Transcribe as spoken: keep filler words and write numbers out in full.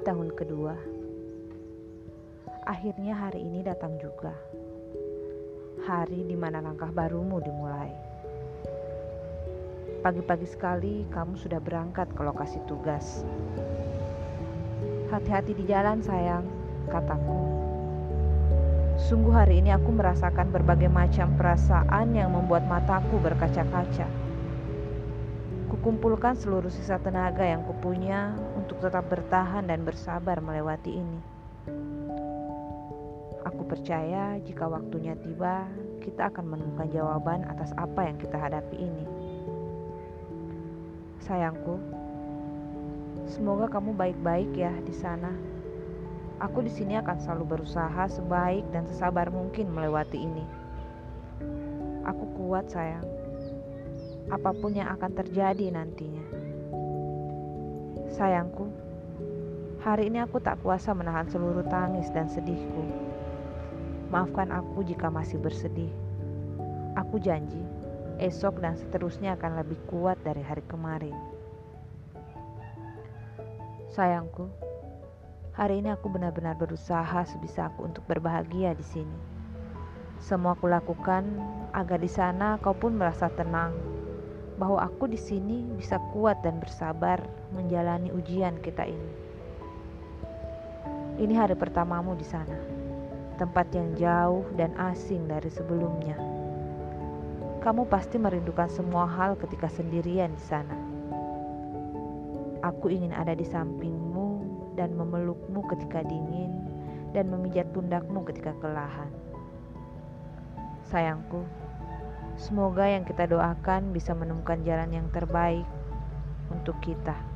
di tahun kedua. Akhirnya hari ini datang juga. Hari di mana langkah barumu dimulai. Pagi-pagi sekali kamu sudah berangkat ke lokasi tugas. Hati-hati di jalan sayang, kataku. Sungguh hari ini aku merasakan berbagai macam perasaan yang membuat mataku berkaca-kaca. Kukumpulkan seluruh sisa tenaga yang kupunya untuk tetap bertahan dan bersabar melewati ini. Aku percaya jika waktunya tiba, kita akan menemukan jawaban atas apa yang kita hadapi ini. Sayangku, semoga kamu baik-baik ya di sana. Aku di sini akan selalu berusaha sebaik dan sesabar mungkin melewati ini. Aku kuat sayang. Apapun yang akan terjadi nantinya. Sayangku, hari ini aku tak kuasa menahan seluruh tangis dan sedihku. Maafkan aku jika masih bersedih. Aku janji, esok dan seterusnya akan lebih kuat dari hari kemarin. Sayangku, hari ini aku benar-benar berusaha sebisa aku untuk berbahagia di sini. Semua aku lakukan agar di sana kau pun merasa tenang bahwa aku di sini bisa kuat dan bersabar menjalani ujian kita ini. Ini hari pertamamu di sana, tempat yang jauh dan asing dari sebelumnya. Kamu pasti merindukan semua hal ketika sendirian di sana. Aku ingin ada di sampingmu dan memelukmu ketika dingin dan memijat pundakmu ketika kelelahan. Sayangku, semoga yang kita doakan bisa menemukan jalan yang terbaik untuk kita.